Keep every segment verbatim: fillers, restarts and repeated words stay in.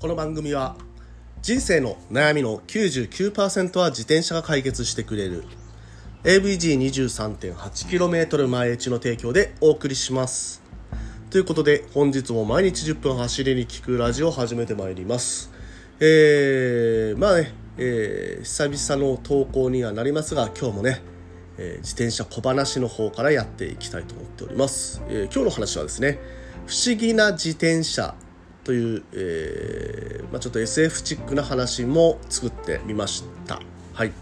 この番組は人生の悩みの きゅうじゅうきゅうパーセント は自転車が解決してくれる エーブイジーにじゅうさんてんはちキロメートル 毎日の提供でお送りします。ということで本日も毎日じゅっぷん走りに聞くラジオを始めてまいります。えー、まあね、えー、久々の投稿にはなりますが今日もね、えー、自転車小話の方からやっていきたいと思っております。えー、今日の話はですね不思議な自転車という、えーまあ、ちょっと エスエフ チックな話も作ってみました。はい、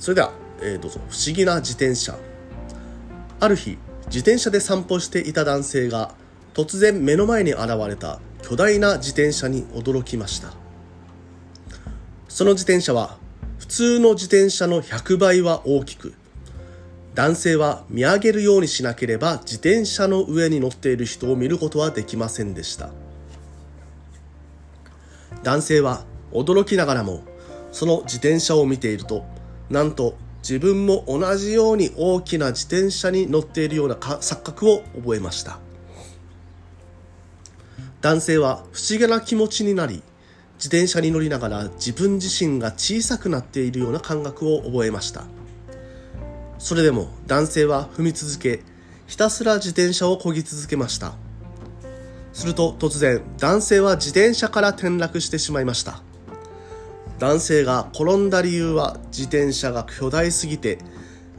それでは、えー、どうぞ。不思議な自転車。ある日自転車で散歩していた男性が突然目の前に現れた巨大な自転車に驚きました。その自転車は普通の自転車のひゃくばいは大きく、男性は見上げるようにしなければ自転車の上に乗っている人を見ることはできませんでした。男性は驚きながらもその自転車を見ていると、なんと自分も同じように大きな自転車に乗っているような錯覚を覚えました。男性は不思議な気持ちになり、自転車に乗りながら自分自身が小さくなっているような感覚を覚えました。それでも男性は踏み続け、ひたすら自転車を漕ぎ続けました。すると突然男性は自転車から転落してしまいました。男性が転んだ理由は自転車が巨大すぎて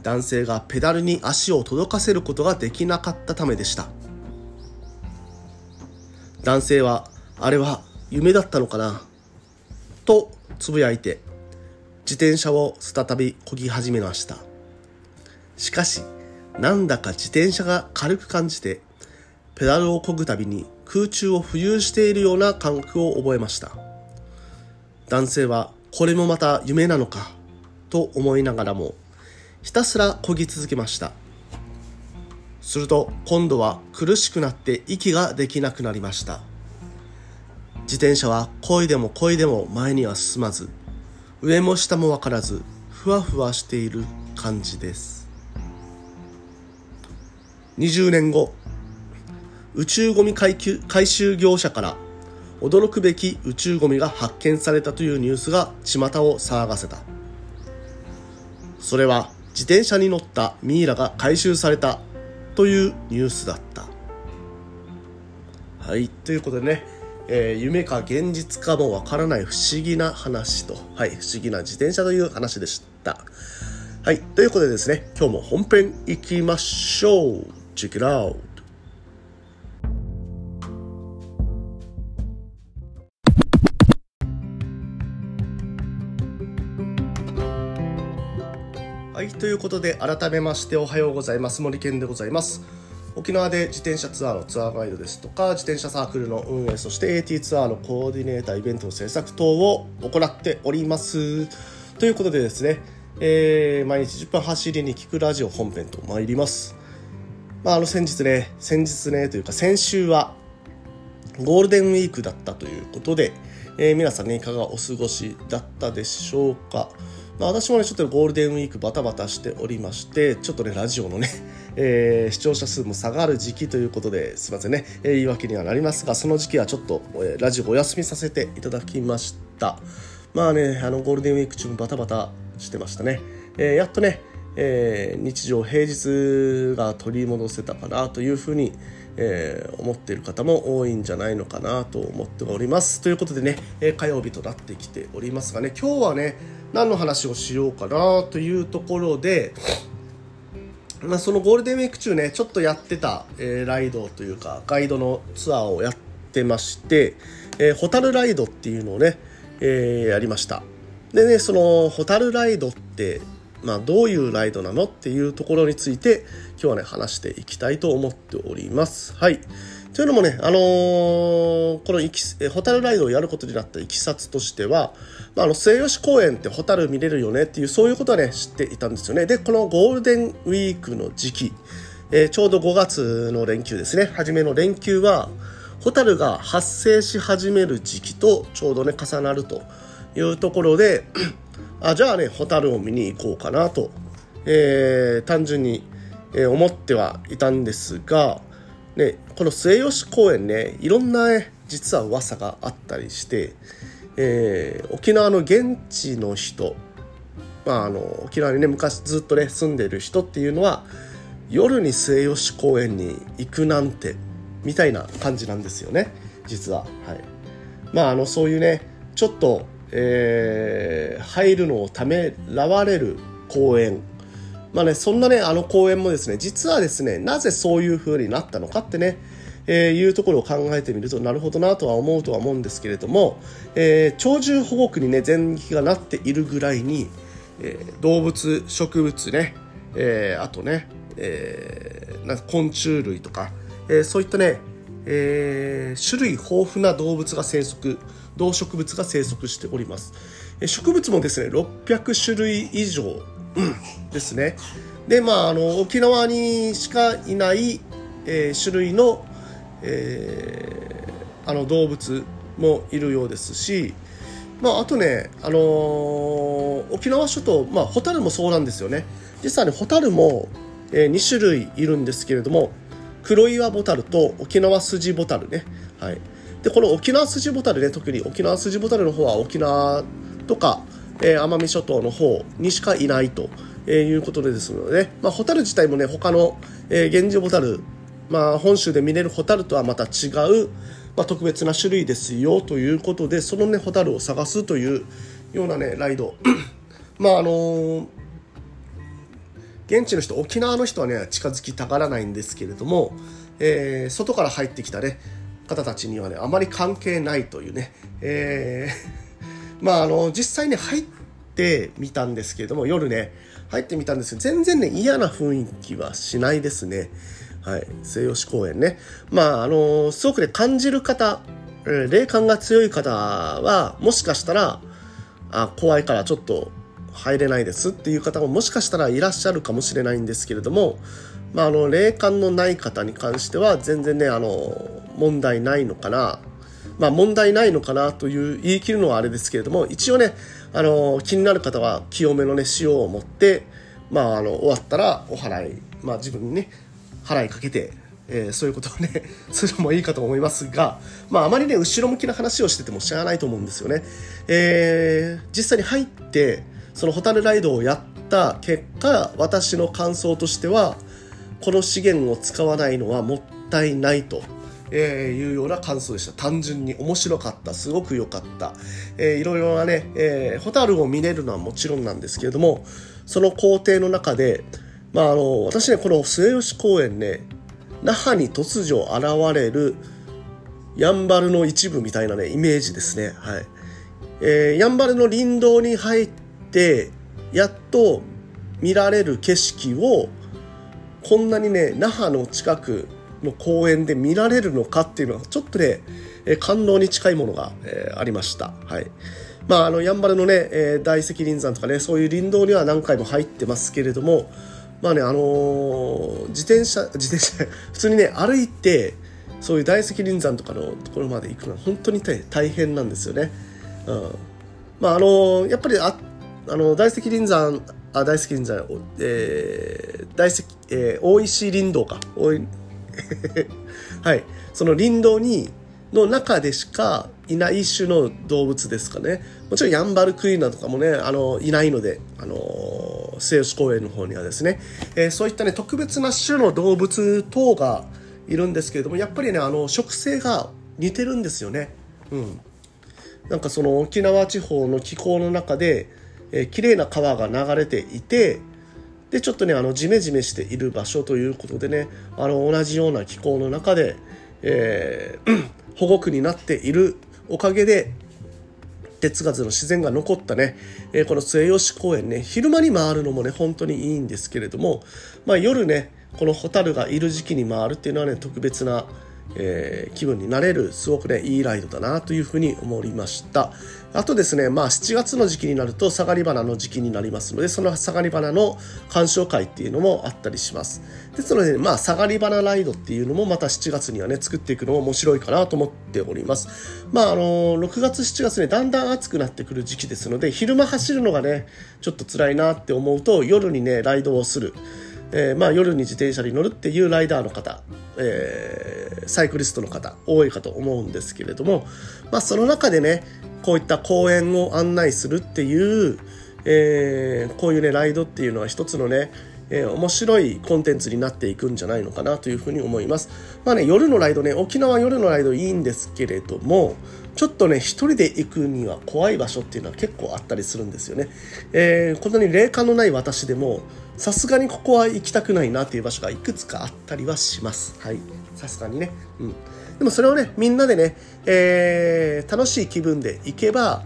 男性がペダルに足を届かせることができなかったためでした。男性はあれは夢だったのかなとつぶやいて自転車を再び漕ぎ始めました。しかしなんだか自転車が軽く感じてペダルを漕ぐたびに空中を浮遊しているような感覚を覚えました。男性はこれもまた夢なのかと思いながらもひたすら漕ぎ続けました。すると今度は苦しくなって息ができなくなりました。自転車は漕いでも漕いでも前には進まず、上も下も分からずふわふわしている感じです。にじゅうねんご、宇宙ゴミ回収業者から驚くべき宇宙ゴミが発見されたというニュースが巷を騒がせた。それは自転車に乗ったミイラが回収されたというニュースだった。はい、ということでね、えー、夢か現実かもわからない不思議な話と、はい、不思議な自転車という話でした。はい、ということでですね今日も本編いきましょう。チェックラウト。はい、ということで改めましておはようございます。森健でございます。沖縄で自転車ツアーのツアーガイドですとか自転車サークルの運営、そして エーティー ツアーのコーディネーター、イベントの制作等を行っております。ということでですね、えー、毎日じゅっぷん走りに聞くラジオ本編と参ります。まあ、あの先日ね先日ねというか先週はゴールデンウィークだったということで、えー、皆さんねいかがお過ごしだったでしょうか。まあ、私もねちょっとゴールデンウィークバタバタしておりまして、ちょっとねラジオのね、えー、視聴者数も下がる時期ということで、すいませんね、えー、言い訳にはなりますがその時期はちょっと、えー、ラジオお休みさせていただきました。まあねあのゴールデンウィーク中もバタバタしてましたね。えー、やっとね、えー、日常平日が取り戻せたかなというふうに、えー、思っている方も多いんじゃないのかなと思っております。ということでね、えー、火曜日となってきておりますがね、今日はね何の話をしようかなというところで、まあ、そのゴールデンウィーク中ねちょっとやってた、えー、ライドというかガイドのツアーをやってまして、えー、ホタルライドっていうのをね、えー、やりました。でねそのホタルライドって、まあ、どういうライドなのっていうところについて今日はね話していきたいと思っております。はい、というのもね、あのー、このいきホタルライドをやることになったいきさつとしては、まあ、あの末吉公園ってホタル見れるよねっていうそういうことはね知っていたんですよね。でこのゴールデンウィークの時期、えー、ちょうどごがつの連休ですね、初めの連休はホタルが発生し始める時期とちょうどね重なるというところで、あじゃあねホタルを見に行こうかなと、えー、単純に、えー、思ってはいたんですが、ね、この末吉公園ねいろんな、ね、実は噂があったりして、えー、沖縄の現地の人、まあ、あの沖縄にね昔ずっとね住んでる人っていうのは夜に末吉公園に行くなんてみたいな感じなんですよね、実は。はい、まああのそういうねちょっと、えー、入るのをためらわれる公園、まあねそんなねあの公園もですね実はですねなぜそういう風になったのかってね、えー、いうところを考えてみるとなるほどなとは思うとは思うんですけれども、えー、鳥獣保護区にね全域がなっているぐらいに、えー、動物植物ね、えー、あとね、えー、なんか昆虫類とか、えー、そういったね、えー、種類豊富な動物が生息動植物が生息しております。えー、植物もですねろっぴゃくしゅるい以上、うん、ですね。でまああの沖縄にしかいない、えー、種類のえー、あの動物もいるようですし、まあ、あとね、あのー、沖縄諸島、まあ、ホタルもそうなんですよね。実はねホタルも、えー、にしゅるいいるんですけれども、黒岩ボタルと沖縄スジボタルね、はい、でこの沖縄スジボタルね、特に沖縄スジボタルの方は沖縄とか、えー、奄美諸島の方にしかいないと、えー、いうことでですので、ね、まあ、ホタル自体もね他の、えー、ゲンジボタル、まあ、本州で見れるホタルとはまた違う、まあ、特別な種類ですよということで、その、ね、ホタルを探すというような、ね、ライドまああのー、現地の人、沖縄の人は、ね、近づきたがらないんですけれども、えー、外から入ってきた、ね、方たちには、ね、あまり関係ないというね、えーまああのー、実際に入ってみたんですけれども、夜ね入ってみたんですけど、全然、ね、嫌な雰囲気はしないですね。はい、末吉公園ね、まああのー、すごくね感じる方、霊感が強い方はもしかしたら、あ、怖いからちょっと入れないですっていう方ももしかしたらいらっしゃるかもしれないんですけれども、まあ、あの霊感のない方に関しては全然ね、あのー、問題ないのかな、まあ、問題ないのかなという言い切るのはあれですけれども、一応ね、あのー、気になる方は清めの、ね、塩を持って、まあ、あの終わったらお祓い、まあ、自分にね払いかけて、えー、そういうことをねするのもいいかと思いますが、まあ、あまりね後ろ向きな話をしててもしゃあないと思うんですよね。えー、実際に入ってそのホタルライドをやった結果、私の感想としてはこの資源を使わないのはもったいないと、えー、いうような感想でした。単純に面白かった、すごく良かった、えー、いろいろなね、えー、ホタルを見れるのはもちろんなんですけれども、その工程の中でまあ、あの私ねこの末吉公園ね、那覇に突如現れるやんばるの一部みたいなねイメージですね。はい、えー、やんばるの林道に入ってやっと見られる景色をこんなにね那覇の近くの公園で見られるのかっていうのはちょっとね感動に近いものが、えー、ありました。はい、まああのやんばるのね、えー、大石林山とかねそういう林道には何回も入ってますけれども、まあねあのー、自転車自転車普通にね歩いてそういう大石林山とかのところまで行くのは本当に大変なんですよね。うん、まああのー、やっぱりあ、あのー、大石林山あ大石林山、えー、大石、えー、大石林道かおいはいその林道にの中でしかいない種の動物ですかね。もちろんヤンバルクイナとかもねあのいないので、あのー、末吉公園の方にはですね、えー、そういったね特別な種の動物等がいるんですけれども、やっぱりねあの植生が似てるんですよね。うん、なんかその沖縄地方の気候の中で、えー、綺麗な川が流れていて、でちょっとねあのジメジメしている場所ということでね、あの同じような気候の中で、えー、保護区になっているおかげで手つかずの自然が残ったね、えー、この末吉公園ね、昼間に回るのもね本当にいいんですけれども、まあ、夜ねこのホタルがいる時期に回るっていうのはね特別な、えー、気分になれるすごくねいいライドだなというふうに思いました。あとですね、まあ、しちがつの時期になるとサガリバナの時期になりますので、そのサガリバナの鑑賞会っていうのもあったりします。ですので、まあ、サガリバナライドっていうのもまたしちがつにはね作っていくのも面白いかなと思っております。まああのろくがつしちがつねだんだん暑くなってくる時期ですので、昼間走るのがねちょっと辛いなって思うと、夜にねライドをする、えー、まあ夜に自転車に乗るっていうライダーの方、えーサイクリストの方多いかと思うんですけれども、まあ、その中でねこういった公園を案内するっていう、えー、こういうねライドっていうのは一つのね、えー、面白いコンテンツになっていくんじゃないのかなというふうに思います。まあね、夜のライドね、沖縄夜のライドいいんですけれども、ちょっとね一人で行くには怖い場所っていうのは結構あったりするんですよね。えー、こんなに霊感のない私でもさすがにここは行きたくないなっていう場所がいくつかあったりはします。はい、さすがにね、うん、でもそれをねみんなでね、えー、楽しい気分で行けば、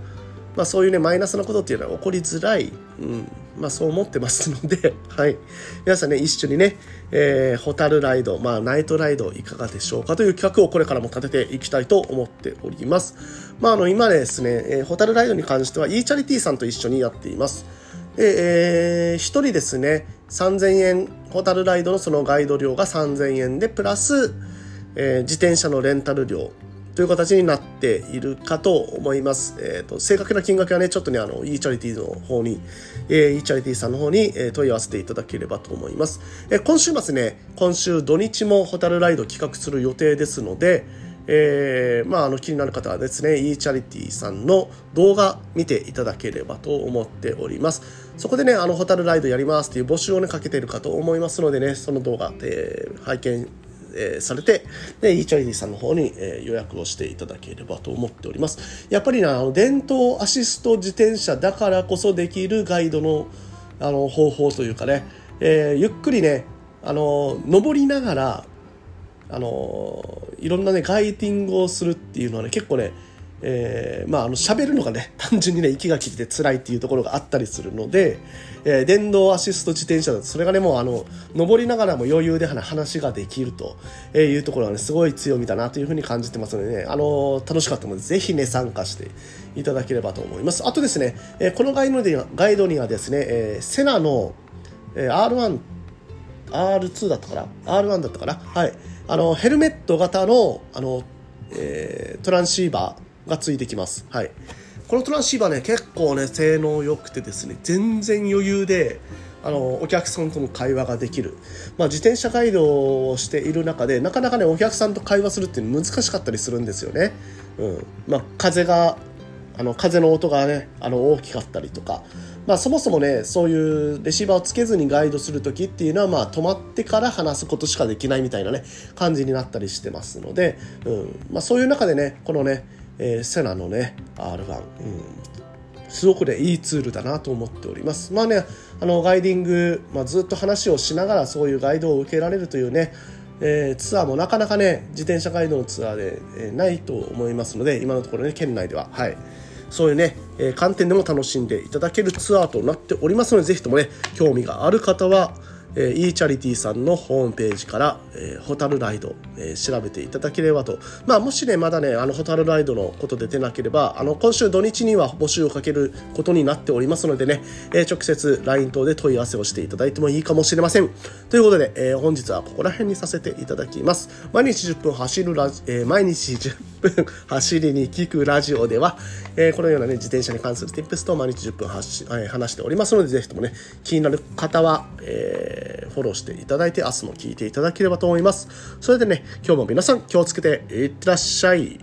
まあ、そういうねマイナスなことっていうのは起こりづらい、うんまあ、そう思ってますのではい、皆さんね一緒にね、えー、ホタルライド、まあ、ナイトライドいかがでしょうかという企画をこれからも立てていきたいと思っております。まあ、あの今ですね、えー、ホタルライドに関しては e チャリティさんと一緒にやっています。で、えー、ひとりですねさんぜんえん、ホタルライドのそのガイド料がさんぜんえんでプラス、えー、自転車のレンタル料という形になっているかと思います。えー、と正確な金額はねちょっとねあの e チャリティの方に、えー、e チャリティさんの方に、えー、問い合わせていただければと思います。えー、今週末ね今週土日もホタルライド企画する予定ですので、えーまあ、あの気になる方はですね e チャリティさんの動画見ていただければと思っております。そこでねあのホタルライドやりますっていう募集をねかけているかと思いますのでね、その動画、えー、拝見えー、されてで e チャリティさんの方に、えー、予約をしていただければと思っております。やっぱりなあの伝統アシスト自転車だからこそできるガイド の, あの方法というかね、えー、ゆっくりねあの登りながらあのいろんなねガイディングをするっていうのはね結構ね、えー、まああの喋るのがね単純にね息が切れて辛いっていうところがあったりするので、えー、電動アシスト自転車だとそれがねもうあの登りながらも余裕で話ができるというところはねすごい強みだなというふうに感じてますのでね、あの楽しかったのでぜひね参加していただければと思います。あとですね、えー、このガイドでガイドにはですね、えー、セナの アールワン アールツー だったかな アールワン だったかなはいあのヘルメット型の、あの、えー、トランシーバーがついてきます。はい、このトランシーバーね結構ね性能良くてですね全然余裕であのお客さんとの会話ができる、まあ、自転車ガイドをしている中でなかなかねお客さんと会話するっていうの難しかったりするんですよね。うんまあ、風があの風の音がねあの大きかったりとか、まあ、そもそもねそういうレシーバーをつけずにガイドする時っていうのは、まあ、止まってから話すことしかできないみたいなね感じになったりしてますので、うんまあ、そういう中でねこのね、えー、セナのね アールワン、うん、すごくねいいツールだなと思っております。まあねあのガイディング、まあ、ずっと話をしながらそういうガイドを受けられるというねえー、ツアーもなかなかね自転車ガイドのツアーで、えー、ないと思いますので、今のところね県内でははいそういうね、えー、観点でも楽しんでいただけるツアーとなっておりますので、ぜひともね興味がある方は、えー、e チャリティさんのホームページから、えー、ホタルライド、えー、調べていただければと、まあ、もしねまだねあのホタルライドのことで出なければあの今週土日には募集をかけることになっておりますのでね、えー、直接 ライン 等で問い合わせをしていただいてもいいかもしれません。ということで、えー、本日はここら辺にさせていただきます。毎日じゅっぷん走るラジ、えー、毎日じゅっぷん走りに聞くラジオでは、えー、このようなね自転車に関するティップスと毎日じゅっぷん話、えー、話しておりますので、ぜひともね気になる方は、えーフォローしていただいて明日も聞いていただければと思います。それでね今日も皆さん気をつけていってらっしゃい。